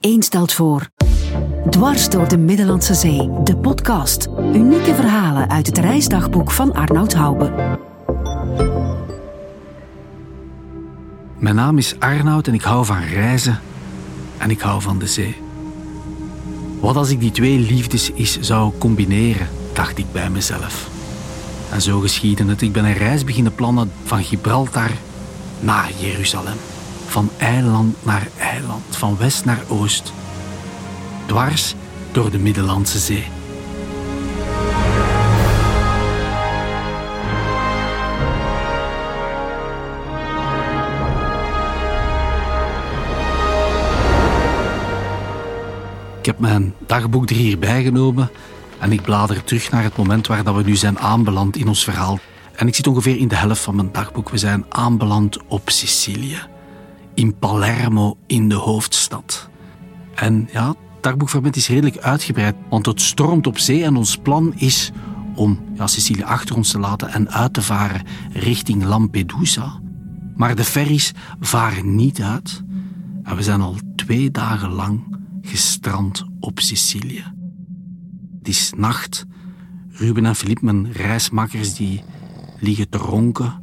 één stelt voor. Dwars door de Middellandse Zee, de podcast. Unieke verhalen uit het reisdagboek van Arnoud Houben. Mijn naam is Arnoud en ik hou van reizen en ik hou van de zee. Wat als ik die twee liefdes eens zou combineren, dacht ik bij mezelf. En zo geschiedde het. Ik ben een reis beginnen plannen van Gibraltar naar Jeruzalem. Van eiland naar eiland, van west naar oost. Dwars door de Middellandse Zee. Ik heb mijn dagboek er hierbij genomen en ik blader terug naar het moment waar dat we nu zijn aanbeland in ons verhaal. En ik zit ongeveer in de helft van mijn dagboek. We zijn aanbeland op Sicilië. In Palermo, in de hoofdstad. En ja, het dagboekfragment is redelijk uitgebreid, want het stormt op zee en ons plan is om Sicilië achter ons te laten en uit te varen richting Lampedusa. Maar de ferries varen niet uit en we zijn al 2 dagen lang gestrand op Sicilië. Het is nacht. Ruben en Philippe, mijn reismakkers, die liggen te ronken.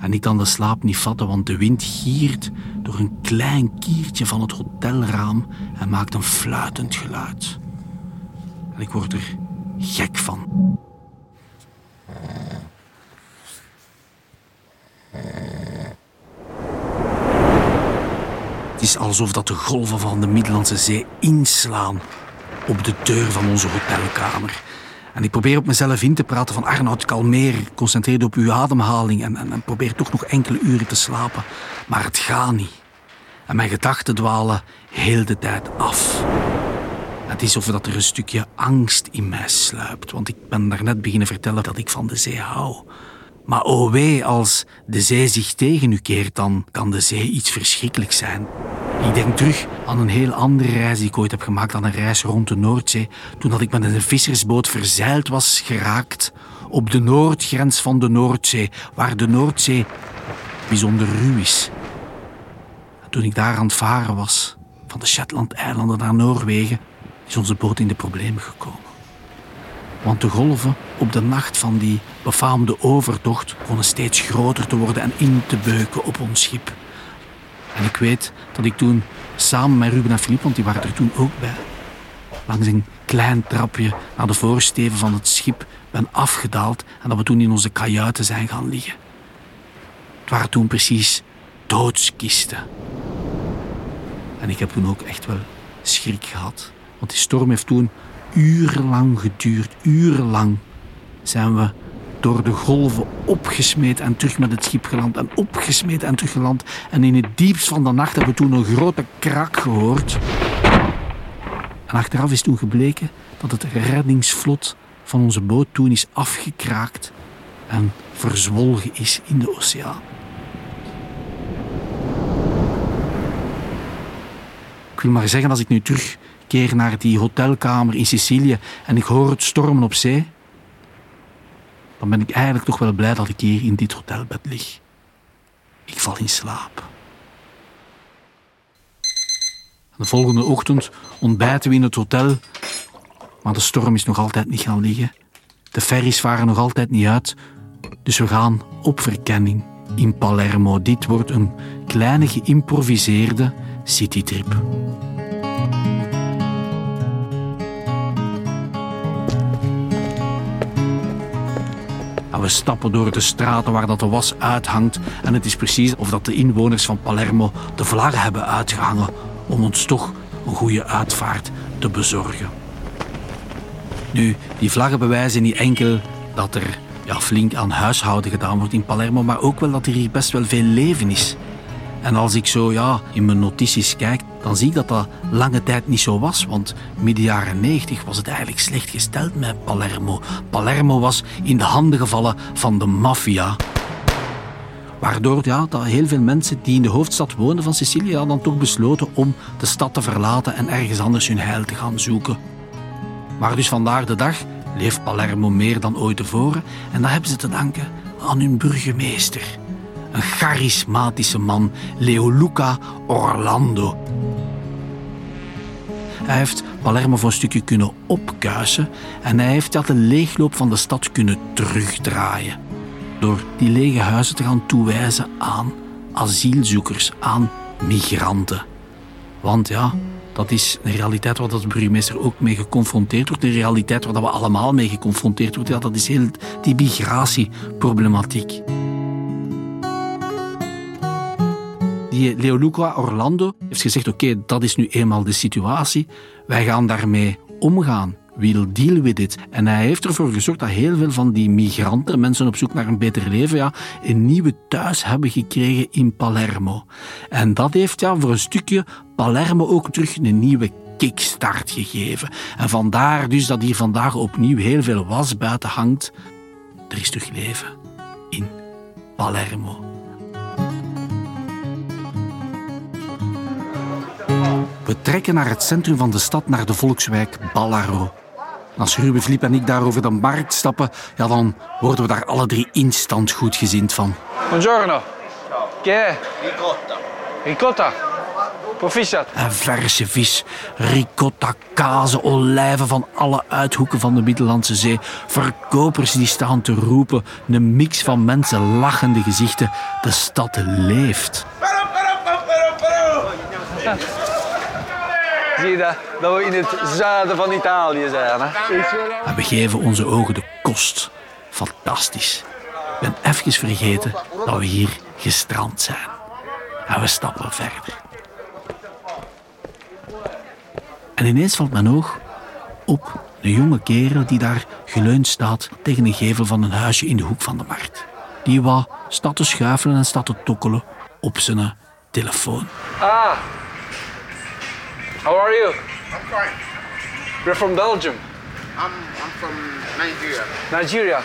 En ik kan de slaap niet vatten, want de wind giert door een klein kiertje van het hotelraam en maakt een fluitend geluid. En ik word er gek van. Het is alsof dat de golven van de Middellandse Zee inslaan op de deur van onze hotelkamer. En ik probeer op mezelf in te praten van Arnoud, kalmeer, concentreer je op uw ademhaling en probeer toch nog enkele uren te slapen. Maar het gaat niet. En mijn gedachten dwalen heel de tijd af. Het is alsof dat er een stukje angst in mij sluipt, want ik ben daarnet beginnen vertellen dat ik van de zee hou. Maar o wee, als de zee zich tegen u keert, dan kan de zee iets verschrikkelijks zijn. Ik denk terug aan een heel andere reis die ik ooit heb gemaakt, aan een reis rond de Noordzee, toen dat ik met een vissersboot verzeild was geraakt op de noordgrens van de Noordzee, waar de Noordzee bijzonder ruw is. En toen ik daar aan het varen was, van de Shetland-eilanden naar Noorwegen, is onze boot in de problemen gekomen. Want de golven op de nacht van die befaamde overtocht begonnen steeds groter te worden en in te beuken op ons schip. En ik weet dat ik toen samen met Ruben en Philippe, want die waren er toen ook bij, langs een klein trapje naar de voorsteven van het schip ben afgedaald en dat we toen in onze kajuiten zijn gaan liggen. Het waren toen precies doodskisten. En ik heb toen ook echt wel schrik gehad, want die storm heeft toen urenlang geduurd, urenlang zijn we door de golven opgesmeed en terug met het schip geland en opgesmeed en terug geland. En in het diepst van de nacht hebben we toen een grote krak gehoord. En achteraf is toen gebleken dat het reddingsvlot van onze boot toen is afgekraakt en verzwolgen is in de oceaan. Ik wil maar zeggen, als ik nu terugkeer naar die hotelkamer in Sicilië en ik hoor het stormen op zee, dan ben ik eigenlijk toch wel blij dat ik hier in dit hotelbed lig. Ik val in slaap. De volgende ochtend ontbijten we in het hotel, maar de storm is nog altijd niet gaan liggen. De ferries varen nog altijd niet uit, dus we gaan op verkenning in Palermo. Dit wordt een kleine geïmproviseerde citytrip. We stappen door de straten waar dat de was uithangt en het is precies of dat de inwoners van Palermo de vlag hebben uitgehangen om ons toch een goede uitvaart te bezorgen. Nu, die vlaggen bewijzen niet enkel dat er flink aan huishouden gedaan wordt in Palermo, maar ook wel dat er hier best wel veel leven is. En als ik zo in mijn notities kijk, dan zie ik dat dat lange tijd niet zo was. Want midden jaren 90 was het eigenlijk slecht gesteld met Palermo. Palermo was in de handen gevallen van de maffia. Waardoor dat heel veel mensen die in de hoofdstad woonden van Sicilië dan toch besloten om de stad te verlaten en ergens anders hun heil te gaan zoeken. Maar dus vandaag de dag leeft Palermo meer dan ooit tevoren. En dat hebben ze te danken aan hun burgemeester. Een charismatische man, Leoluca Orlando. Hij heeft Palermo voor een stukje kunnen opkuisen en hij heeft dat de leegloop van de stad kunnen terugdraaien. Door die lege huizen te gaan toewijzen aan asielzoekers, aan migranten. Want ja, dat is een realiteit waar de burgemeester ook mee geconfronteerd wordt. Een realiteit waar we allemaal mee geconfronteerd worden. Ja, dat is heel die migratieproblematiek. Die Leoluca Orlando heeft gezegd, oké, dat is nu eenmaal de situatie. Wij gaan daarmee omgaan. We'll deal with it. En hij heeft ervoor gezorgd dat heel veel van die migranten, mensen op zoek naar een beter leven, ja, een nieuwe thuis hebben gekregen in Palermo. En dat heeft ja, voor een stukje Palermo ook terug een nieuwe kickstart gegeven. En vandaar dus dat hier vandaag opnieuw heel veel was buiten hangt. Er is terug leven in Palermo. We trekken naar het centrum van de stad, naar de volkswijk Ballarò. Als Ruben, Philippe en ik daar over de markt stappen, ja, dan worden we daar alle drie instant goedgezind van. Buongiorno. Che? Ricotta. Ricotta. Proficiat. Een verse vis. Ricotta, kazen, olijven van alle uithoeken van de Middellandse Zee. Verkopers die staan te roepen. Een mix van mensen, lachende gezichten. De stad leeft. Ja. Zie je dat we in het zuiden van Italië zijn. Hè? En we geven onze ogen de kost. Fantastisch. Ik ben even vergeten dat we hier gestrand zijn. En we stappen verder. En ineens valt mijn oog op een jonge kerel die daar geleund staat tegen een gevel van een huisje in de hoek van de markt. Die wat staat te schuifelen en staat te tokkelen op zijn telefoon. Ah. How are you? I'm fine. You're from Belgium? I'm from Nigeria. Nigeria?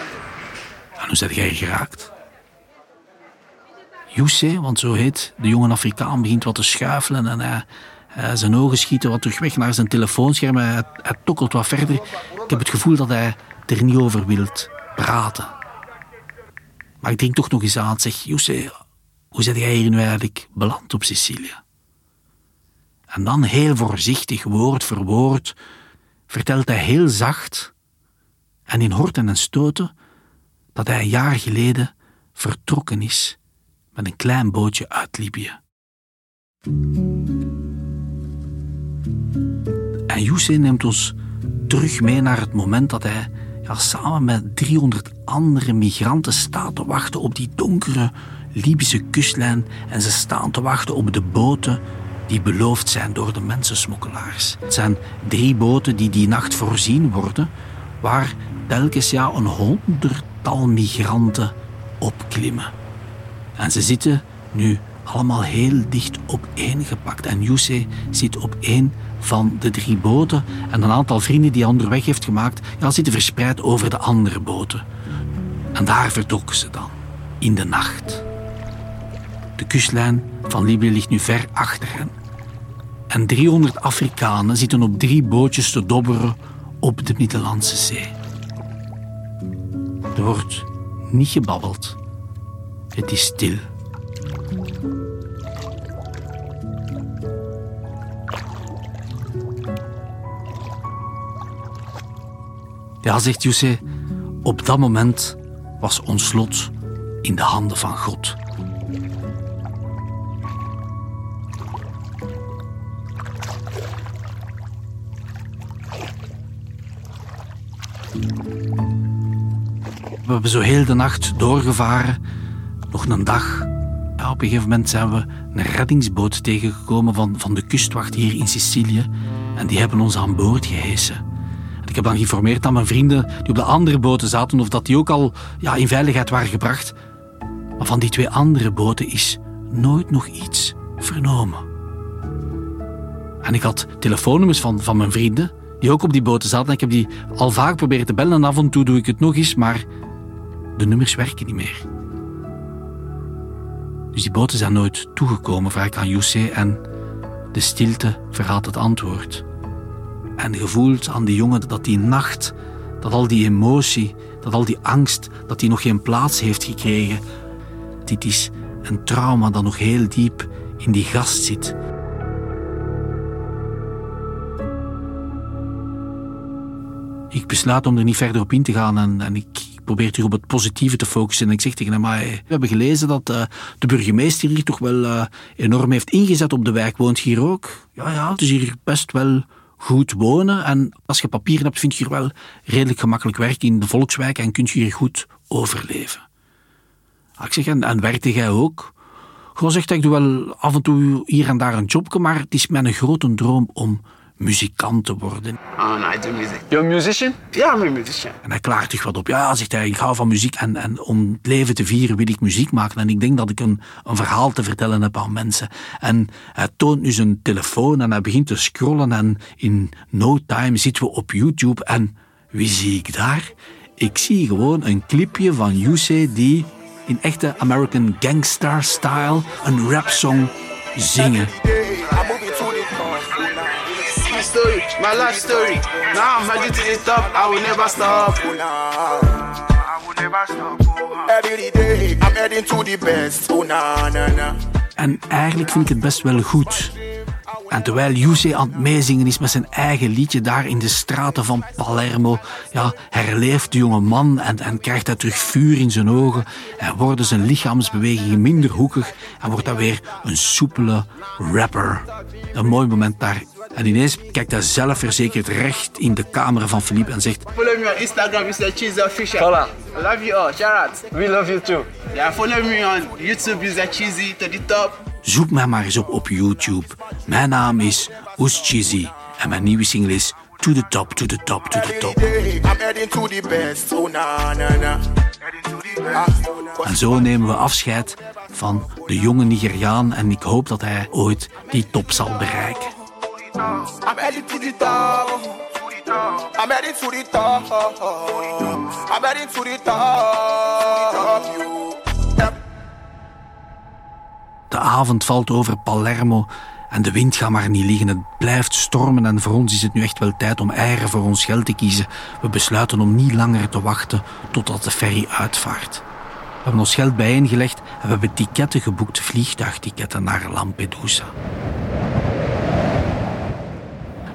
En hoe zijn jij geraakt? Youssef, want zo heet de jonge Afrikaan, begint wat te schuifelen en zijn ogen schieten wat terug weg naar zijn telefoonscherm. Hij tokkelt wat verder. Ik heb het gevoel dat hij er niet over wilt praten. Maar ik denk toch nog eens aan, zeg Youssef, hoe zijn jij hier nu eigenlijk beland op Sicilië? En dan heel voorzichtig, woord voor woord, vertelt hij heel zacht en in horten en stoten dat hij een jaar geleden vertrokken is met een klein bootje uit Libië. En Youssef neemt ons terug mee naar het moment dat hij samen met 300 andere migranten staat te wachten op die donkere Libische kustlijn en ze staan te wachten op de boten die beloofd zijn door de mensensmokkelaars. Het zijn 3 boten die nacht voorzien worden, waar telkens een 100-tal migranten opklimmen. En ze zitten nu allemaal heel dicht opeengepakt. En Youssef zit op 1 van de 3 boten en een aantal vrienden die hij onderweg heeft gemaakt, zitten verspreid over de andere boten. En daar vertrokken ze dan, in de nacht. De kustlijn van Libië ligt nu ver achter hen. En 300 Afrikanen zitten op 3 bootjes te dobberen op de Middellandse Zee. Er wordt niet gebabbeld. Het is stil. Ja, zegt Youssef, op dat moment was ons lot in de handen van God. We hebben zo heel de nacht doorgevaren. Nog een dag. Ja, op een gegeven moment zijn we een reddingsboot tegengekomen van de kustwacht hier in Sicilië. En die hebben ons aan boord gehesen. Ik heb dan geïnformeerd aan mijn vrienden die op de andere boten zaten of dat die ook al in veiligheid waren gebracht. Maar van die 2 andere boten is nooit nog iets vernomen. En ik had telefoonnummers van mijn vrienden die ook op die boten zaten. En ik heb die al vaak proberen te bellen en af en toe doe ik het nog eens, maar de nummers werken niet meer. Dus die boten zijn nooit toegekomen, vraag ik aan Youssef. En de stilte verraadt het antwoord. En je voelt aan die jongen dat die nacht, dat al die emotie, dat al die angst, dat die nog geen plaats heeft gekregen. Dit is een trauma dat nog heel diep in die gast zit. Ik besluit om er niet verder op in te gaan en ik probeer terug op het positieve te focussen. En ik zeg tegen hem, maar we hebben gelezen dat de burgemeester hier toch wel enorm heeft ingezet op de wijk. Woont je hier ook? Ja, het is hier best wel goed wonen. En als je papieren hebt, vind je hier wel redelijk gemakkelijk werk in de volkswijk en kun je hier goed overleven. Ik zeg, en werkte jij ook? Gewoon zegt, ik doe wel af en toe hier en daar een jobje, maar het is mijn grote droom om muzikant te worden. Oh, no, I do music. You're a musician? Ja, I'm a musician. En hij klaart zich wat op. Ja, zegt hij, ik hou van muziek en om het leven te vieren wil ik muziek maken. En ik denk dat ik een verhaal te vertellen heb aan mensen. En hij toont nu zijn telefoon en hij begint te scrollen en in no time zitten we op YouTube. En wie zie ik daar? Ik zie gewoon een clipje van Youssef die in echte American Gangster style een rap song zingen. My life story. Now I'm headed to the top. I will never stop. I will never stop. Every day I'm heading to the best. En eigenlijk vind ik het best wel goed. En terwijl Youssef aan het meezingen is met zijn eigen liedje daar in de straten van Palermo, herleeft de jonge man en krijgt hij terug vuur in zijn ogen en worden zijn lichaamsbewegingen minder hoekig en wordt hij weer een soepele rapper. Een mooi moment daar. En ineens kijkt hij zelfverzekerd recht in de camera van Philippe en zegt: Follow me on Instagram, Mr. Cheese Official. Hola. I love you all, Charat. We love you too. Yeah, follow me on YouTube, Mr. Cheesy, to the top. Zoek mij maar eens op YouTube. Mijn naam is Oes Cheesy en mijn nieuwe single is To The Top, To The Top, To The Top. En zo nemen we afscheid van de jonge Nigeriaan en ik hoop dat hij ooit die top zal bereiken. I'm heading to the top. I'm heading to the top. I'm heading to the top. De avond valt over Palermo en de wind gaat maar niet liggen. Het blijft stormen en voor ons is het nu echt wel tijd om eieren voor ons geld te kiezen. We besluiten om niet langer te wachten totdat de ferry uitvaart. We hebben ons geld bijeengelegd en we hebben ticketten geboekt, vliegtuigticketten naar Lampedusa.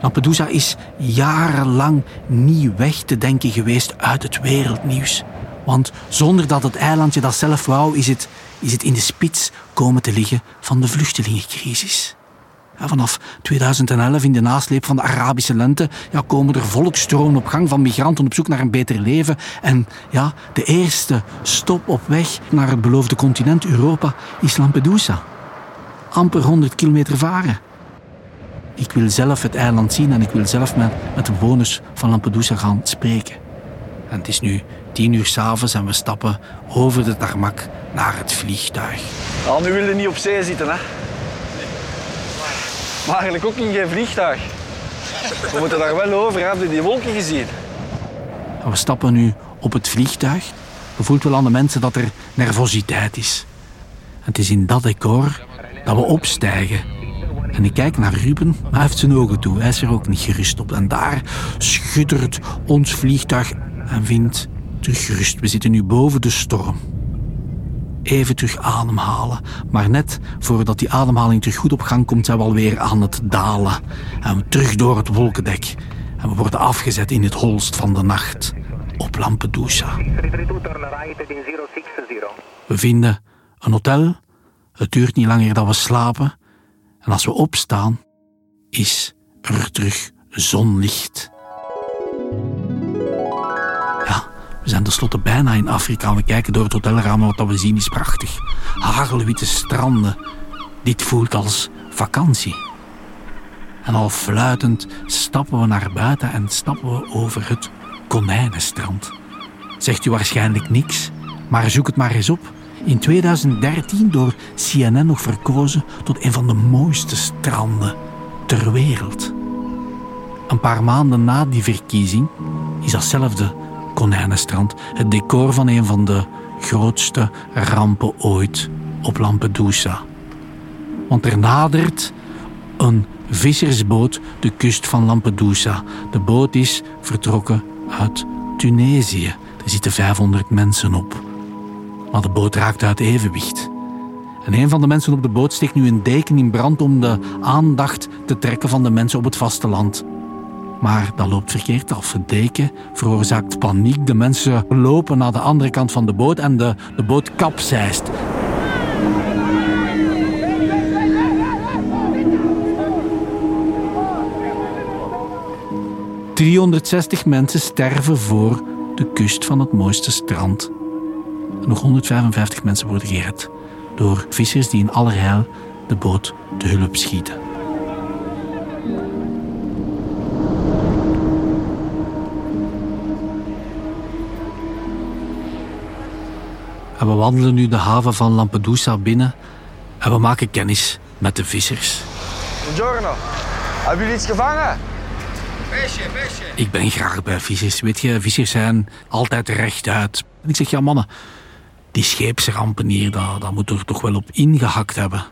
Lampedusa is jarenlang niet weg te denken geweest uit het wereldnieuws. Want zonder dat het eilandje dat zelf wou, is het in de spits komen te liggen van de vluchtelingencrisis. Vanaf 2011, in de nasleep van de Arabische lente, komen er volksstromen op gang van migranten op zoek naar een beter leven. En de eerste stop op weg naar het beloofde continent Europa is Lampedusa. Amper 100 kilometer varen. Ik wil zelf het eiland zien en ik wil zelf met de bewoners van Lampedusa gaan spreken. En het is nu 22:00 s'avonds en we stappen over de tarmac naar het vliegtuig. Nou, nu wil je niet op zee zitten, hè? Nee. Maar eigenlijk ook in geen vliegtuig. We moeten daar wel over, heb je die wolken gezien? En we stappen nu op het vliegtuig. Je voelt wel aan de mensen dat er nervositeit is. En het is in dat decor dat we opstijgen. En ik kijk naar Ruben, maar hij heeft zijn ogen toe. Hij is er ook niet gerust op. En daar schuddert ons vliegtuig en vindt terug rust. We zitten nu boven de storm. Even terug ademhalen. Maar net voordat die ademhaling terug goed op gang komt, zijn we alweer aan het dalen. En terug door het wolkendek. En we worden afgezet in het holst van de nacht op Lampedusa. We vinden een hotel. Het duurt niet langer dat we slapen. En als we opstaan, is er terug zonlicht. We zijn tenslotte bijna in Afrika. We kijken door het hotelraam en wat we zien is prachtig. Hagelwitte stranden. Dit voelt als vakantie. En al fluitend stappen we naar buiten en stappen we over het konijnenstrand. Zegt u waarschijnlijk niks, maar zoek het maar eens op. In 2013 door CNN nog verkozen tot een van de mooiste stranden ter wereld. Een paar maanden na die verkiezing is datzelfde konijnenstrand het decor van een van de grootste rampen ooit op Lampedusa. Want er nadert een vissersboot de kust van Lampedusa. De boot is vertrokken uit Tunesië. Er zitten 500 mensen op. Maar de boot raakt uit evenwicht. En een van de mensen op de boot steekt nu een deken in brand om de aandacht te trekken van de mensen op het vasteland. Maar dat loopt verkeerd af. Het deken veroorzaakt paniek. De mensen lopen naar de andere kant van de boot en de boot kapseist. Ja. 360 mensen sterven voor de kust van het mooiste strand. Nog 155 mensen worden gered door vissers die in allerijl de boot te hulp schieten. En we wandelen nu de haven van Lampedusa binnen en we maken kennis met de vissers. Buongiorno. Hebben jullie iets gevangen? Visje, visje. Ik ben graag bij vissers. Weet je, vissers zijn altijd rechtuit. En ik zeg, ja mannen, die scheepsrampen hier, dat moet er toch wel op ingehakt hebben.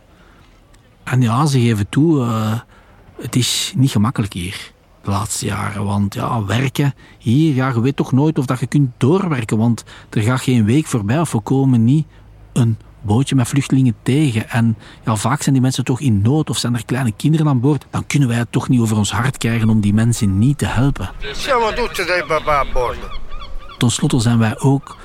En ja, ze geven toe, het is niet gemakkelijk hier de laatste jaren. Want ja, werken hier, ja, je weet toch nooit of dat je kunt doorwerken. Want er gaat geen week voorbij of we komen niet een bootje met vluchtelingen tegen. En ja, vaak zijn die mensen toch in nood of zijn er kleine kinderen aan boord. Dan kunnen wij het toch niet over ons hart krijgen om die mensen niet te helpen. Ten slotte zijn wij ook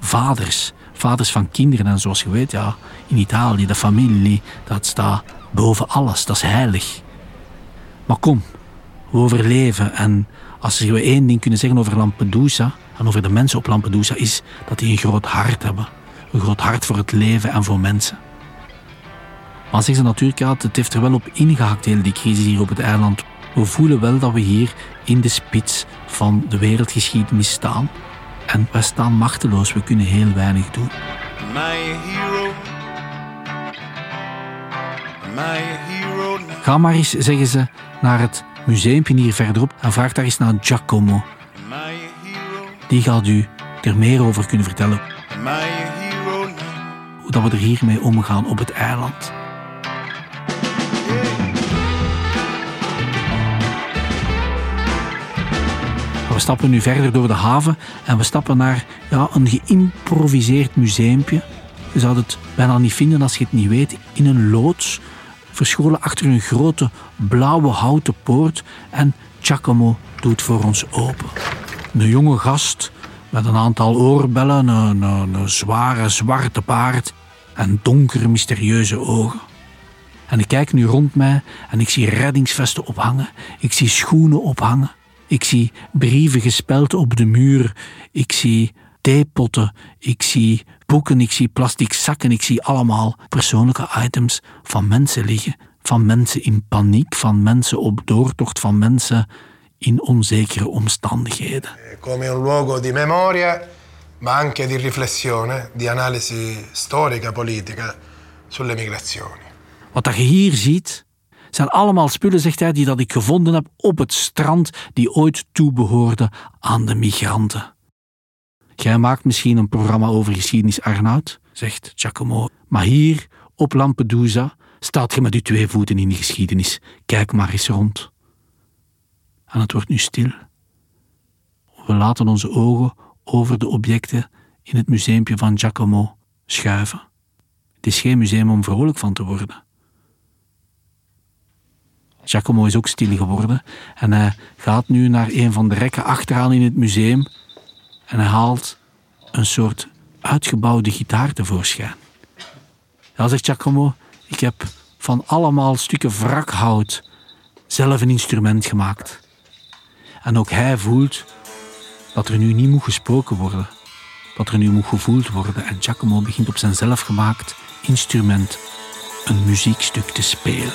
vaders. Vaders van kinderen. En zoals je weet, ja, in Italië, de familie, dat staat boven alles. Dat is heilig. Maar kom, we overleven. En als we één ding kunnen zeggen over Lampedusa en over de mensen op Lampedusa, is dat die een groot hart hebben. Een groot hart voor het leven en voor mensen. Maar zeggen ze natuurlijk, ja, het heeft er wel op ingehakt, heel die crisis hier op het eiland. We voelen wel dat we hier in de spits van de wereldgeschiedenis staan. En we staan machteloos, we kunnen heel weinig doen. My hero. Ga maar eens, zeggen ze, naar het museumpje hier verderop en vraag daar eens naar Giacomo. Die gaat u er meer over kunnen vertellen. Hoe dat we er hiermee omgaan op het eiland. We stappen nu verder door de haven en we stappen naar een geïmproviseerd museumpje. Je zou het bijna niet vinden als je het niet weet. In een loods, verscholen achter een grote blauwe houten poort. En Giacomo doet voor ons open. Een jonge gast met een aantal oorbellen, een zware zwarte baard en donkere mysterieuze ogen. En ik kijk nu rond mij en ik zie reddingsvesten ophangen. Ik zie schoenen ophangen. Ik zie brieven gespeld op de muur. Ik zie theepotten. Ik zie boeken. Ik zie plastic zakken. Ik zie allemaal persoonlijke items van mensen liggen. Van mensen in paniek. Van mensen op doortocht. Van mensen in onzekere omstandigheden. Come un luogo di memoria, ma anche di riflessione, di analisi storica, politica sulle migrazioni. Wat dat je hier ziet, zijn allemaal spullen, zegt hij, die dat ik gevonden heb op het strand die ooit toebehoorden aan de migranten. Jij maakt misschien een programma over geschiedenis, Arnoud, zegt Giacomo. Maar hier, op Lampedusa, staat je met je twee voeten in de geschiedenis. Kijk maar eens rond. En het wordt nu stil. We laten onze ogen over de objecten in het museumpje van Giacomo schuiven. Het is geen museum om vrolijk van te worden. Giacomo is ook stil geworden en hij gaat nu naar een van de rekken achteraan in het museum en hij haalt een soort uitgebouwde gitaar tevoorschijn. Ja, zegt Giacomo, ik heb van allemaal stukken wrakhout zelf een instrument gemaakt. En ook hij voelt dat er nu niet moet gesproken worden, dat er nu moet gevoeld worden. En Giacomo begint op zijn zelfgemaakt instrument een muziekstuk te spelen.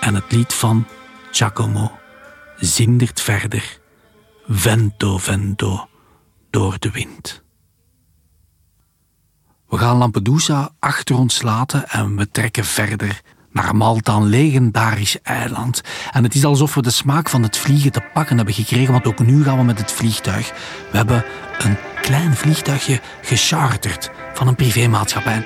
En het lied van Giacomo zindert verder, vento, vento, door de wind. We gaan Lampedusa achter ons laten en we trekken verder naar Malta, een legendarisch eiland. En het is alsof we de smaak van het vliegen te pakken hebben gekregen, want ook nu gaan we met het vliegtuig. We hebben een klein vliegtuigje gecharterd van een privémaatschappij.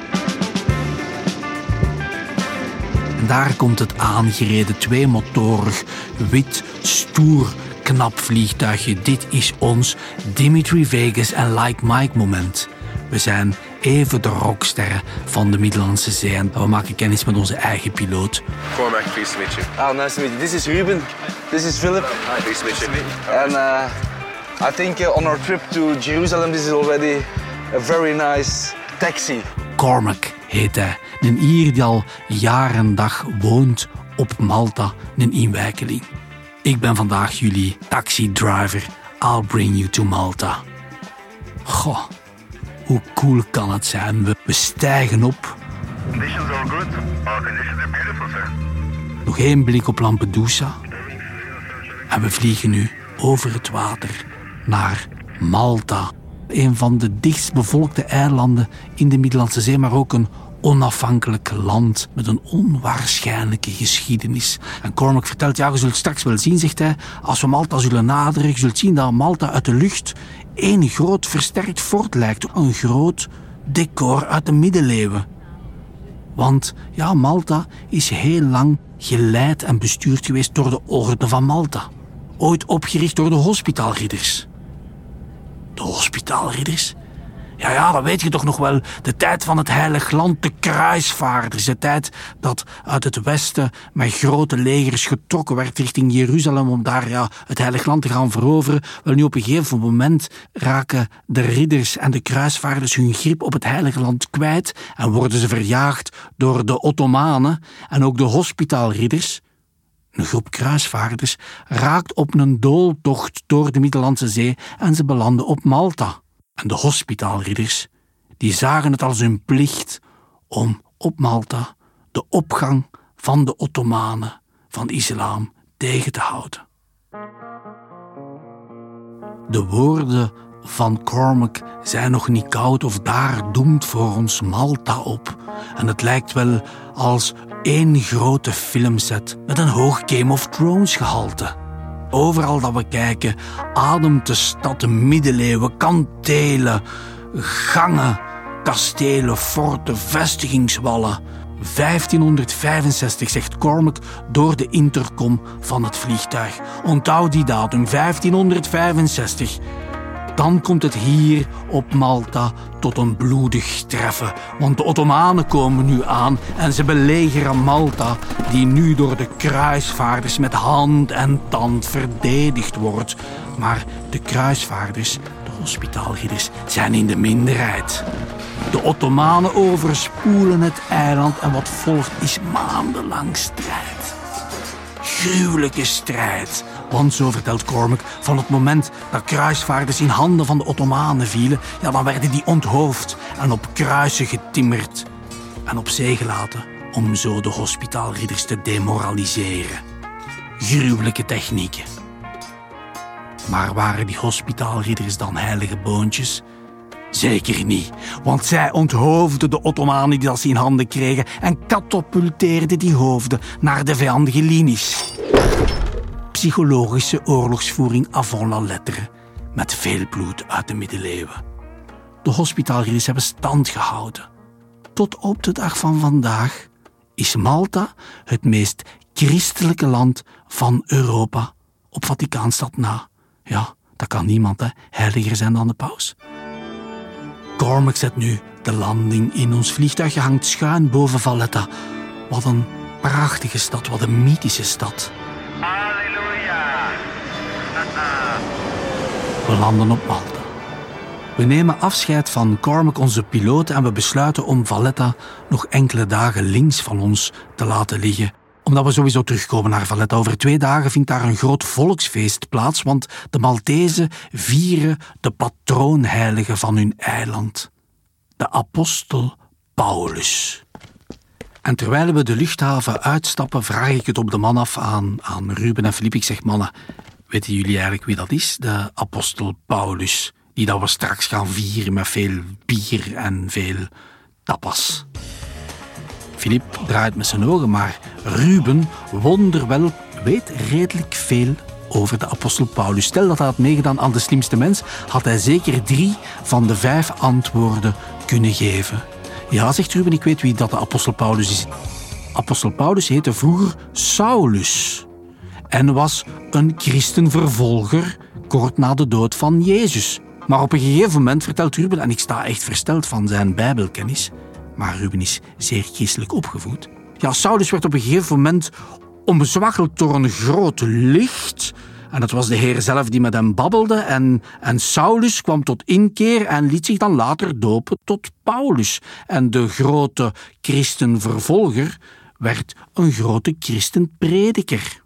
En daar komt het aangereden, tweemotorig, wit, stoer, knap vliegtuigje. Dit is ons Dimitri Vegas en Like Mike moment. We zijn even de rocksterren van de Middellandse Zee en we maken kennis met onze eigen piloot. Cormac, pleased to meet you. Oh, nice to meet you. This is Ruben. This is Philip. Hi, pleased to meet you. And I think on our trip to Jerusalem, this is already a very nice taxi. Cormac heet hij. Een Ier die al jaar en dag woont op Malta, een inwijkeling. Ik ben vandaag jullie taxidriver. I'll bring you to Malta. Goh. Hoe cool kan het zijn? We stijgen op. Conditions are good. Our conditions are beautiful, sir. Nog één blik op Lampedusa. En we vliegen nu over het water naar Malta. Een van de dichtstbevolkte eilanden in de Middellandse Zee, maar ook een onafhankelijk land met een onwaarschijnlijke geschiedenis. En Cormac vertelt, ja, je zult straks wel zien, zegt hij, als we Malta zullen naderen, je zult zien dat Malta uit de lucht één groot versterkt fort lijkt. Een groot decor uit de middeleeuwen. Want ja, Malta is heel lang geleid en bestuurd geweest door de Orde van Malta. Ooit opgericht door de hospitaalridders. De hospitaalridders? Ja, dat weet je toch nog wel. De tijd van het Heilig Land, de kruisvaarders. De tijd dat uit het westen met grote legers getrokken werd richting Jeruzalem om daar het Heilig Land te gaan veroveren. Wel, nu op een gegeven moment raken de ridders en de kruisvaarders hun grip op het Heilige Land kwijt en worden ze verjaagd door de Ottomanen en ook de hospitaalridders. Een groep kruisvaarders raakt op een dooltocht door de Middellandse Zee en ze belanden op Malta. En de hospitaalridders, die zagen het als hun plicht om op Malta de opgang van de Ottomanen van de islam tegen te houden. De woorden van Cormac zijn nog niet koud of daar doemt voor ons Malta op. En het lijkt wel als één grote filmset met een hoog Game of Thrones gehalte. Overal dat we kijken, ademt de stad de middeleeuwen, kantelen, gangen, kastelen, forten, vestigingswallen. 1565, zegt Cormac door de intercom van het vliegtuig. Onthoud die datum, 1565. Dan komt het hier op Malta tot een bloedig treffen. Want de Ottomanen komen nu aan en ze belegeren Malta, die nu door de kruisvaarders met hand en tand verdedigd wordt. Maar de kruisvaarders, de hospitaalridders, zijn in de minderheid. De Ottomanen overspoelen het eiland en wat volgt is maandenlang strijd. Gruwelijke strijd. Want, zo vertelt Cormac, van het moment dat kruisvaarders in handen van de Ottomanen vielen, ja, dan werden die onthoofd en op kruisen getimmerd en op zee gelaten om zo de hospitaalridders te demoraliseren. Gruwelijke technieken. Maar waren die hospitaalridders dan heilige boontjes? Zeker niet, want zij onthoofden de Ottomanen die dat ze in handen kregen en katapulteerden die hoofden naar de vijandige linies. Psychologische oorlogsvoering avant la lettre, met veel bloed uit de middeleeuwen. De hospitaalridders hebben stand gehouden. Tot op de dag van vandaag is Malta het meest christelijke land van Europa, op Vaticaanstad na. Ja, dat kan niemand, hè, heiliger zijn dan de paus. Cormac zet nu de landing in. Ons vliegtuigje hangt schuin boven Valletta. Wat een prachtige stad, wat een mythische stad. Halleluja! We landen op Malta. We nemen afscheid van Cormac, onze piloot, en we besluiten om Valletta nog enkele dagen links van ons te laten liggen. Omdat we sowieso terugkomen naar Valletta. Over 2 dagen vindt daar een groot volksfeest plaats, want de Maltezen vieren de patroonheilige van hun eiland. De apostel Paulus. En terwijl we de luchthaven uitstappen, vraag ik het op de man af aan Ruben en Filip. Ik zeg, mannen, weten jullie eigenlijk wie dat is? De apostel Paulus, die dat we straks gaan vieren met veel bier en veel tapas. Filip draait met zijn ogen, maar Ruben, wonderwel, weet redelijk veel over de apostel Paulus. Stel dat hij had meegedaan aan De Slimste Mens, had hij zeker 3 van de 5 antwoorden kunnen geven. Ja, zegt Ruben, ik weet wie dat de apostel Paulus is. Apostel Paulus heette vroeger Saulus en was een christenvervolger kort na de dood van Jezus. Maar op een gegeven moment vertelt Ruben, en ik sta echt versteld van zijn bijbelkennis, maar Ruben is zeer christelijk opgevoed. Ja, Saulus werd op een gegeven moment omzwaggeld door een groot licht. En dat was de Heer zelf die met hem babbelde. En Saulus kwam tot inkeer en liet zich dan later dopen tot Paulus. En de grote christenvervolger werd een grote christenprediker.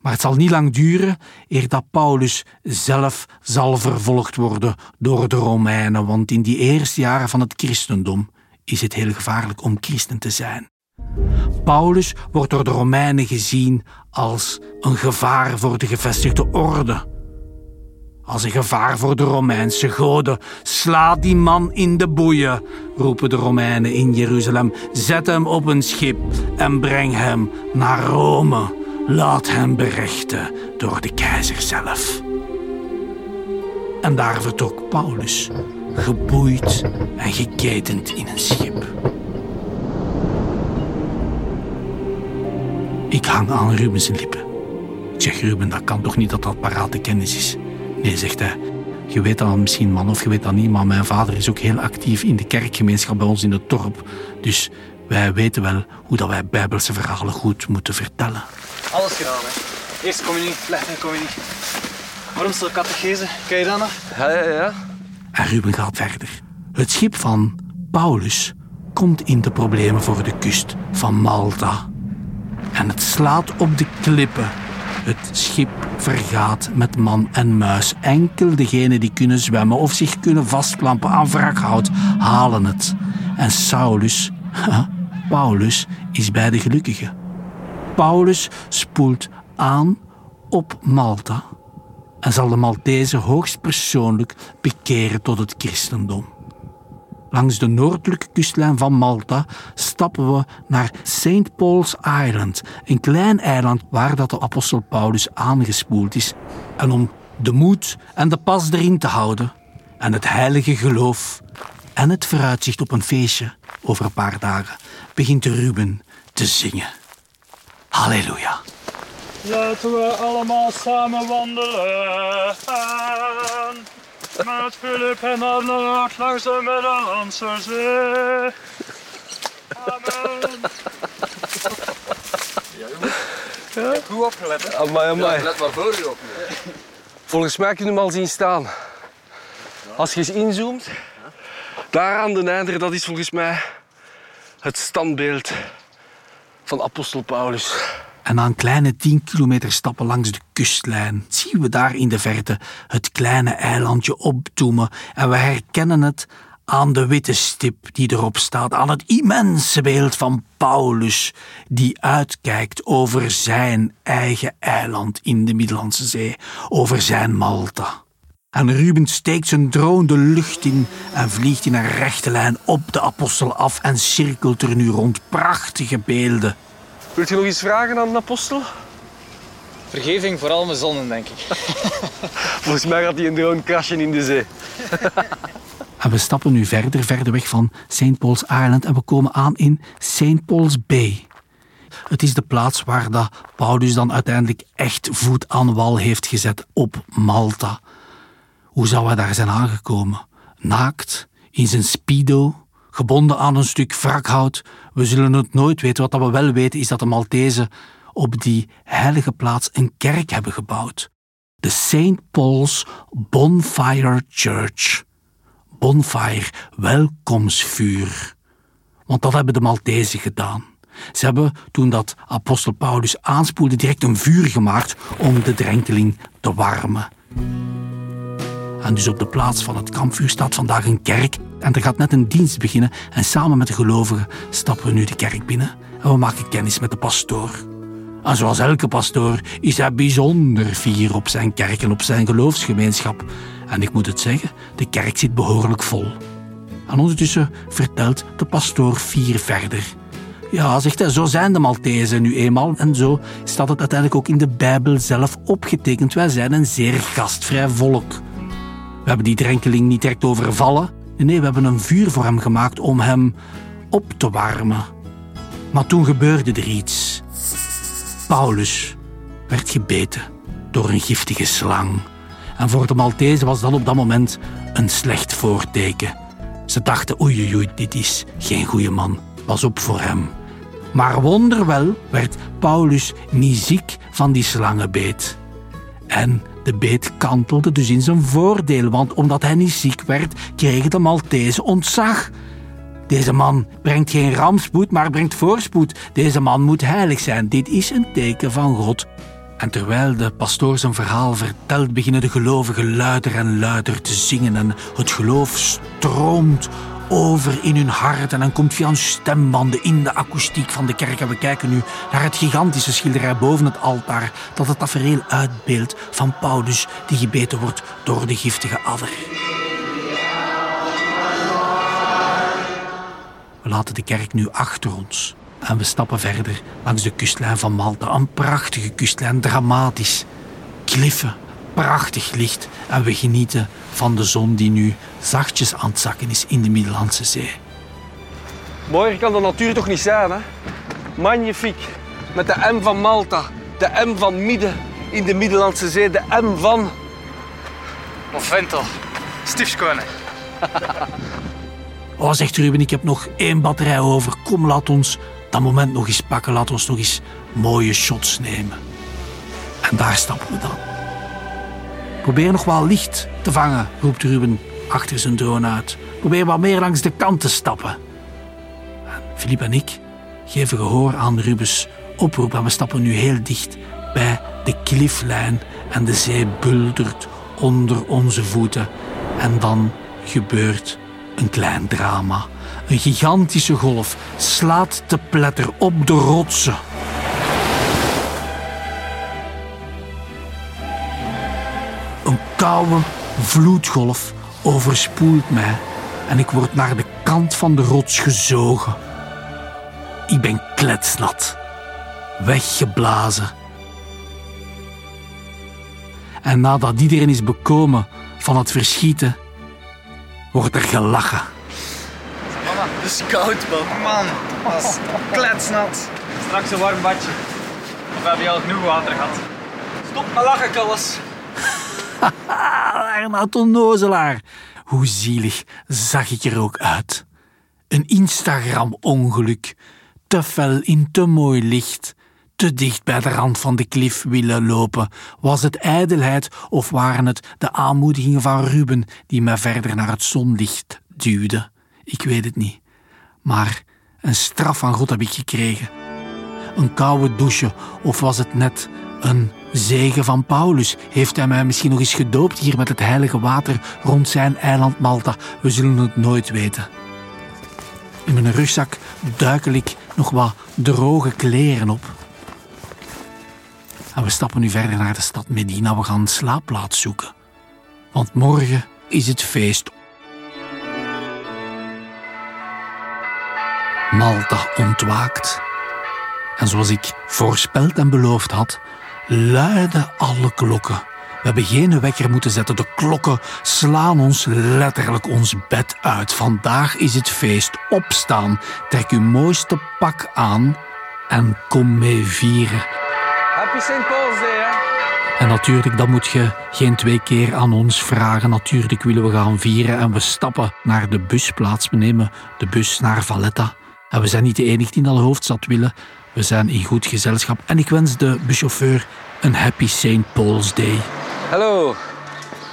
Maar het zal niet lang duren eer dat Paulus zelf zal vervolgd worden door de Romeinen. Want in die eerste jaren van het christendom is het heel gevaarlijk om christen te zijn. Paulus wordt door de Romeinen gezien als een gevaar voor de gevestigde orde. Als een gevaar voor de Romeinse goden. Sla die man in de boeien, roepen de Romeinen in Jeruzalem. Zet hem op een schip en breng hem naar Rome. Laat hem berechten door de keizer zelf. En daar vertrok Paulus, geboeid en geketend in een schip. Ik hang aan Rubens lippen. Ik zeg, Ruben, dat kan toch niet dat dat parate kennis is? Nee, zegt hij. Je weet dat misschien, man, of je weet dat niet, maar mijn vader is ook heel actief in de kerkgemeenschap bij ons in het dorp. Dus wij weten wel hoe dat wij bijbelse verhalen goed moeten vertellen. Alles gedaan, hè. Eerst communie, plechtige communie. Waarom stel catechese? Kijk je dan nog? Ja. En Ruben gaat verder. Het schip van Paulus komt in de problemen voor de kust van Malta. En het slaat op de klippen. Het schip vergaat met man en muis. Enkel degenen die kunnen zwemmen of zich kunnen vastklampen aan wrakhout, halen het. En Saulus, Paulus, is bij de gelukkigen. Paulus spoelt aan op Malta en zal de Maltezen hoogstpersoonlijk bekeren tot het christendom. Langs de noordelijke kustlijn van Malta stappen we naar St. Paul's Island, een klein eiland waar dat de apostel Paulus aangespoeld is. En om de moed en de pas erin te houden en het heilige geloof en het vooruitzicht op een feestje over een paar dagen, begint Ruben te zingen. Halleluja. Laten we allemaal samen wandelen. Met Philippe en Arnoud langs de Middellandse Zee. Amen. Ja, jongen. Goed opgelet, hè? Amai. Ja, let maar voor je op. Ja. Volgens mij kunnen we hem al zien staan. Als je eens inzoomt, daar aan de einder, dat is volgens mij het standbeeld van apostel Paulus. En na een kleine 10 kilometer stappen langs de kustlijn zien we daar in de verte het kleine eilandje opdoemen. En we herkennen het aan de witte stip die erop staat, aan het immense beeld van Paulus die uitkijkt over zijn eigen eiland in de Middellandse Zee, over zijn Malta. En Ruben steekt zijn drone de lucht in en vliegt in een rechte lijn op de apostel af en cirkelt er nu rond. Prachtige beelden. Wilt je nog iets vragen aan de apostel? Vergeving voor al mijn zonden, denk ik. Volgens mij gaat hij een drone crashen in de zee. En we stappen nu verder weg van St. Paul's Island en we komen aan in St. Paul's Bay. Het is de plaats waar dat Paulus dan uiteindelijk echt voet aan wal heeft gezet op Malta. Hoe zou hij daar zijn aangekomen? Naakt, in zijn speedo, gebonden aan een stuk wrakhout. We zullen het nooit weten. Wat we wel weten is dat de Maltezen op die heilige plaats een kerk hebben gebouwd. De Saint Paul's Bonfire Church. Bonfire, welkomstvuur. Want dat hebben de Maltezen gedaan. Ze hebben, toen dat apostel Paulus aanspoelde, direct een vuur gemaakt om de drenkeling te warmen. En dus op de plaats van het kampvuur staat vandaag een kerk. En er gaat net een dienst beginnen. En samen met de gelovigen stappen we nu de kerk binnen. En we maken kennis met de pastoor. En zoals elke pastoor is hij bijzonder fier op zijn kerk en op zijn geloofsgemeenschap. En ik moet het zeggen, de kerk zit behoorlijk vol. En ondertussen vertelt de pastoor fier verder. Ja, zegt hij, zo zijn de Maltezen nu eenmaal. En zo staat het uiteindelijk ook in de Bijbel zelf opgetekend. Wij zijn een zeer gastvrij volk. We hebben die drenkeling niet direct overvallen. Nee, we hebben een vuur voor hem gemaakt om hem op te warmen. Maar toen gebeurde er iets. Paulus werd gebeten door een giftige slang. En voor de Maltezen was dat op dat moment een slecht voorteken. Ze dachten, oei, dit is geen goede man. Pas op voor hem. Maar wonderwel werd Paulus niet ziek van die slangenbeet. En de beet kantelde dus in zijn voordeel, want omdat hij niet ziek werd, kregen de Maltezen ontzag. Deze man brengt geen rampspoed, maar brengt voorspoed. Deze man moet heilig zijn. Dit is een teken van God. En terwijl de pastoor zijn verhaal vertelt, beginnen de gelovigen luider en luider te zingen. En het geloof stroomt over in hun hart en dan komt via hun stembanden in de akoestiek van de kerk. En we kijken nu naar het gigantische schilderij boven het altaar dat het tafereel uitbeeldt van Paulus die gebeten wordt door de giftige adder. We laten de kerk nu achter ons en we stappen verder langs de kustlijn van Malta. Een prachtige kustlijn, dramatisch. Kliffen, prachtig licht en we genieten van de zon die nu zachtjes aan het zakken is in de Middellandse Zee. Mooier kan de natuur toch niet zijn, hè? Magnifiek. Met de M van Malta, de M van midden in de Middellandse Zee, de M van... Movento, stiefskonen. Oh, zegt Ruben, ik heb nog 1 batterij over. Kom, laat ons dat moment nog eens pakken. Laat ons nog eens mooie shots nemen. En daar stappen we dan. Probeer nog wel licht te vangen, roept Ruben achter zijn drone uit. Probeer wat meer langs de kant te stappen. En Philippe en ik geven gehoor aan Rubens oproep. En we stappen nu heel dicht bij de kliflijn. En de zee buldert onder onze voeten. En dan gebeurt een klein drama. Een gigantische golf slaat te pletter op de rotsen. Een koude vloedgolf overspoelt mij en ik word naar de kant van de rots gezogen. Ik ben kletsnat, weggeblazen. En nadat iedereen is bekomen van het verschieten, wordt er gelachen. Man, het is koud, man. Man, dat is kletsnat. Straks een warm badje. Of heb je al genoeg water gehad? Stop met lachen, Kallas. Arnoud Onnozelaar. Hoe zielig zag ik er ook uit. Een Instagram-ongeluk. Te fel in te mooi licht. Te dicht bij de rand van de klif willen lopen. Was het ijdelheid of waren het de aanmoedigingen van Ruben die mij verder naar het zonlicht duwde? Ik weet het niet. Maar een straf van God heb ik gekregen. Een koude douche of was het net een zegen van Paulus? Heeft hij mij misschien nog eens gedoopt hier met het heilige water rond zijn eiland Malta? We zullen het nooit weten. In mijn rugzak duikel ik nog wat droge kleren op. En we stappen nu verder naar de stad Medina. We gaan een slaapplaats zoeken. Want morgen is het feest. Malta ontwaakt. En zoals ik voorspeld en beloofd had, luiden alle klokken. We hebben geen wekker moeten zetten. De klokken slaan ons letterlijk ons bed uit. Vandaag is het feest. Opstaan, trek uw mooiste pak aan en kom mee vieren. Happy St. Paul's Day, hè? En natuurlijk, dat moet je geen 2 keer aan ons vragen. Natuurlijk willen we gaan vieren en we stappen naar de busplaats. We nemen de bus naar Valletta. En we zijn niet de enige die naar de hoofdstad willen. We zijn in goed gezelschap. En ik wens de buschauffeur een happy St. Paul's Day. Hallo.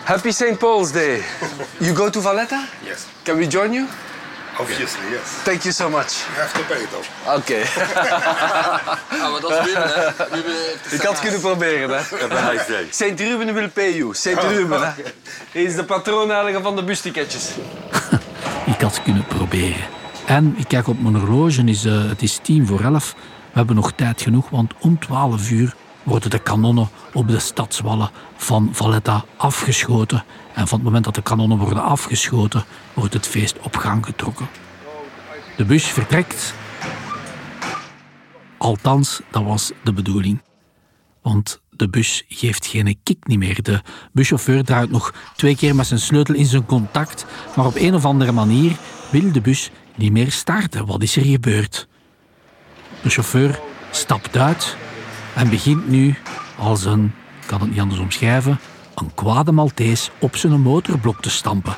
Happy St. Paul's Day. You go to Valletta? Yes. Can we join you? Obviously, yes. Thank you so much. You have to pay though. Oké. Ah, maar dat is winnen, hè. Ik had het kunnen proberen, hè. Have a nice day. St. Ruben will pay you. St. Ruben, hè. Hij is de patroonheilige van de busticketjes. Ik had het kunnen proberen. En ik kijk op mijn horloge, het is 11:10. We hebben nog tijd genoeg, want om 12:00 worden de kanonnen op de stadswallen van Valletta afgeschoten. En van het moment dat de kanonnen worden afgeschoten, wordt het feest op gang getrokken. De bus vertrekt. Althans, dat was de bedoeling. Want de bus geeft geen kick niet meer. De buschauffeur draait nog 2 keer met zijn sleutel in zijn contact. Maar op een of andere manier wil de bus niet meer starten. Wat is er gebeurd? De chauffeur stapt uit en begint nu als een, ik kan het niet anders omschrijven, een kwade Maltees op zijn motorblok te stampen.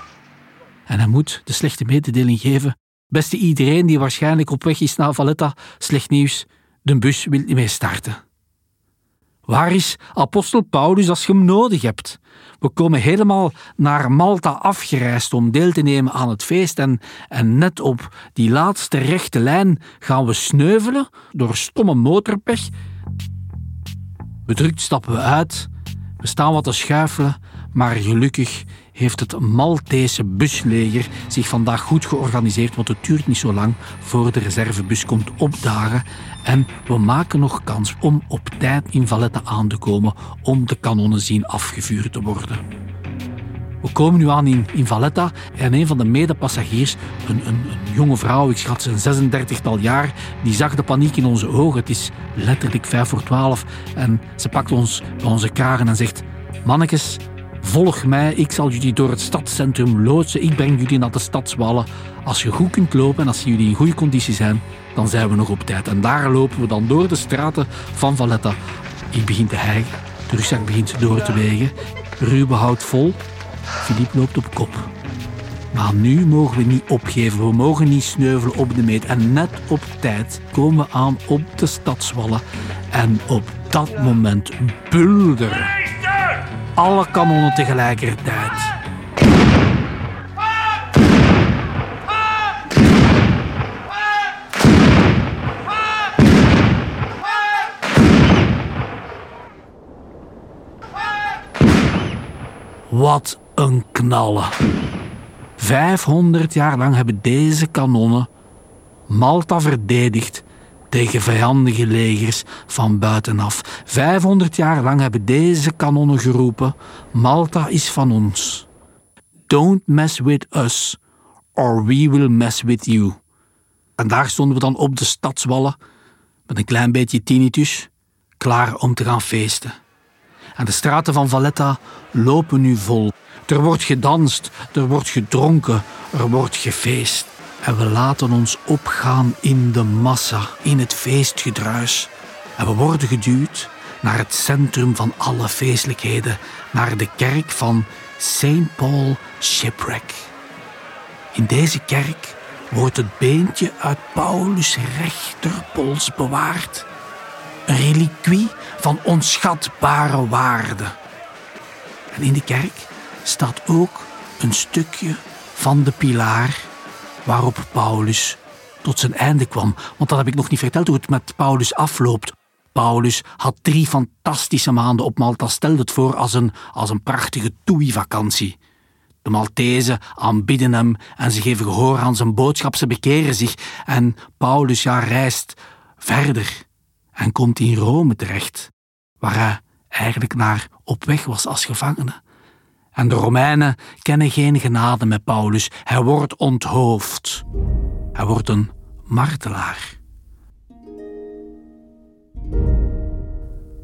En hij moet de slechte mededeling geven. Beste iedereen die waarschijnlijk op weg is naar Valletta, slecht nieuws, de bus wil niet mee starten. Waar is apostel Paulus als je hem nodig hebt? We komen helemaal naar Malta afgereisd om deel te nemen aan het feest en net op die laatste rechte lijn gaan we sneuvelen door stomme motorpech. Bedrukt stappen we uit, we staan wat te schuifelen, maar gelukkig heeft het Maltese busleger zich vandaag goed georganiseerd, want het duurt niet zo lang voor de reservebus komt opdagen. En we maken nog kans om op tijd in Valletta aan te komen om de kanonnen zien afgevuurd te worden. We komen nu aan in Valletta en een van de medepassagiers, een jonge vrouw, ik schat zijn 36-tal jaar, die zag de paniek in onze ogen. Het is letterlijk 11:55 en ze pakt ons bij onze kraren en zegt: mannetjes, volg mij, ik zal jullie door het stadscentrum loodsen. Ik breng jullie naar de stadswallen. Als je goed kunt lopen en als jullie in goede conditie zijn, dan zijn we nog op tijd. En daar lopen we dan door de straten van Valletta. Ik begin te hijgen. De rugzak begint door te wegen. Ruben houdt vol. Philippe loopt op kop. Maar nu mogen we niet opgeven. We mogen niet sneuvelen op de meet. En net op tijd komen we aan op de stadswallen. En op dat moment bulderen alle kanonnen tegelijkertijd. Wat een knallen. 500 jaar lang hebben deze kanonnen Malta verdedigd tegen vijandige legers van buitenaf. 500 jaar lang hebben deze kanonnen geroepen: Malta is van ons. Don't mess with us, or we will mess with you. En daar stonden we dan op de stadswallen, met een klein beetje tinnitus, klaar om te gaan feesten. En de straten van Valletta lopen nu vol. Er wordt gedanst, er wordt gedronken, er wordt gefeest. En we laten ons opgaan in de massa, in het feestgedruis. En we worden geduwd naar het centrum van alle feestelijkheden, naar de kerk van St. Paul Shipwreck. In deze kerk wordt het beentje uit Paulus' rechterpols bewaard. Een reliquie van onschatbare waarde. En in de kerk staat ook een stukje van de pilaar waarop Paulus tot zijn einde kwam. Want dat heb ik nog niet verteld, hoe het met Paulus afloopt. Paulus had 3 fantastische maanden op Malta. Stel het voor als een prachtige toei-vakantie. De Maltezen aanbidden hem en ze geven gehoor aan zijn boodschap. Ze bekeren zich en Paulus reist verder en komt in Rome terecht, waar hij eigenlijk naar op weg was als gevangene. En de Romeinen kennen geen genade met Paulus. Hij wordt onthoofd. Hij wordt een martelaar.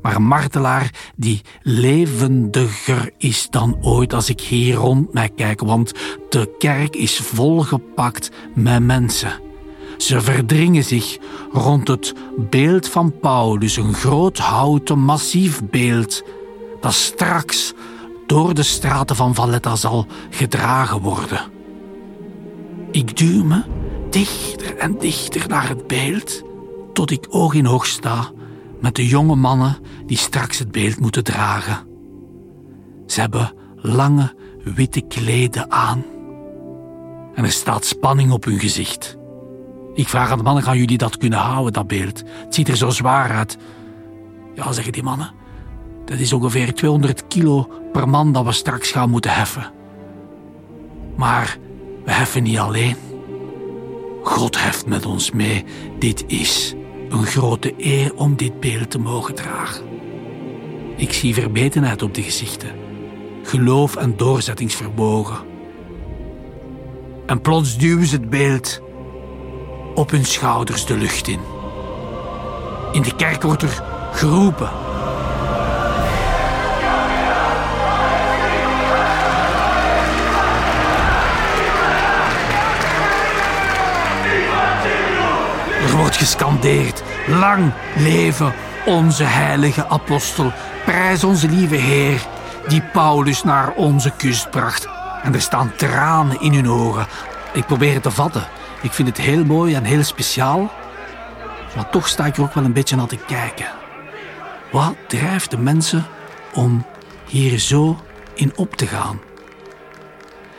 Maar een martelaar die levendiger is dan ooit als ik hier rond mij kijk. Want de kerk is volgepakt met mensen. Ze verdringen zich rond het beeld van Paulus. Een groot houten massief beeld dat straks door de straten van Valletta zal gedragen worden. Ik duw me dichter en dichter naar het beeld, tot ik oog in oog sta met de jonge mannen die straks het beeld moeten dragen. Ze hebben lange witte kleden aan en er staat spanning op hun gezicht. Ik vraag aan de mannen: gaan jullie dat kunnen houden, dat beeld? Het ziet er zo zwaar uit. Ja, zeggen die mannen. Dat is ongeveer 200 kilo per man dat we straks gaan moeten heffen. Maar we heffen niet alleen. God heft met ons mee. Dit is een grote eer om dit beeld te mogen dragen. Ik zie verbetenheid op de gezichten. Geloof en doorzettingsvermogen. En plots duwen ze het beeld op hun schouders de lucht in. In de kerk wordt er geroepen. Er wordt gescandeerd, Lang leven onze heilige apostel. Prijs onze lieve Heer die Paulus naar onze kust bracht. En er staan tranen in hun ogen. Ik probeer het te vatten. Ik vind het heel mooi en heel speciaal. Maar toch sta ik er ook wel een beetje naar te kijken. Wat drijft de mensen om hier zo in op te gaan?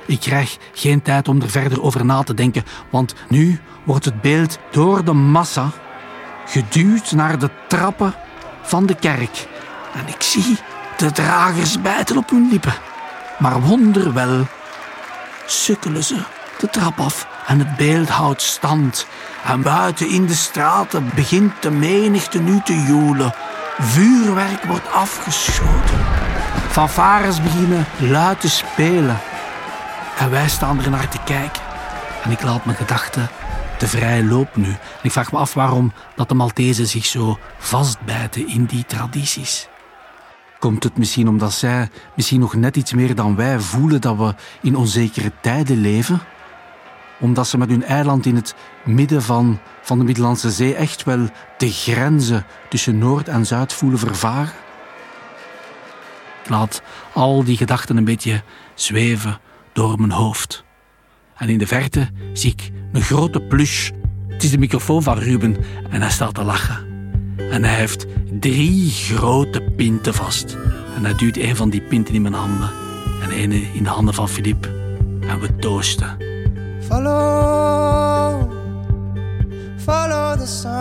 Ik krijg geen tijd om er verder over na te denken, want nu wordt het beeld door de massa geduwd naar de trappen van de kerk. En ik zie de dragers bijten op hun lippen. Maar wonderwel sukkelen ze de trap af en het beeld houdt stand. En buiten in de straten begint de menigte nu te joelen. Vuurwerk wordt afgeschoten. Fanfares beginnen luid te spelen. En wij staan er naar te kijken. En ik laat mijn gedachten de vrije loop nu. En ik vraag me af waarom dat de Maltezen zich zo vastbijten in die tradities. Komt het misschien omdat zij misschien nog net iets meer dan wij voelen dat we in onzekere tijden leven? Omdat ze met hun eiland in het midden van de Middellandse Zee echt wel de grenzen tussen Noord en Zuid voelen vervaren? Ik laat al die gedachten een beetje zweven door mijn hoofd. En in de verte zie ik een grote pluche. Het is de microfoon van Ruben en hij staat te lachen. En hij heeft 3 grote pinten vast. En hij duwt een van die pinten in mijn handen en een in de handen van Philippe. En we toosten. Follow the sun.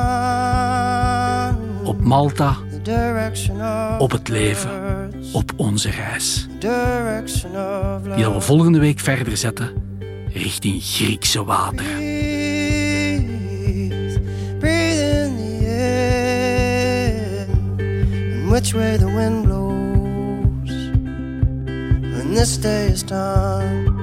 Op Malta, op het leven, op onze reis. Die gaan we volgende week verder zetten richting Griekse wateren. Breathe in the air, in which way the wind blows. When this day is done.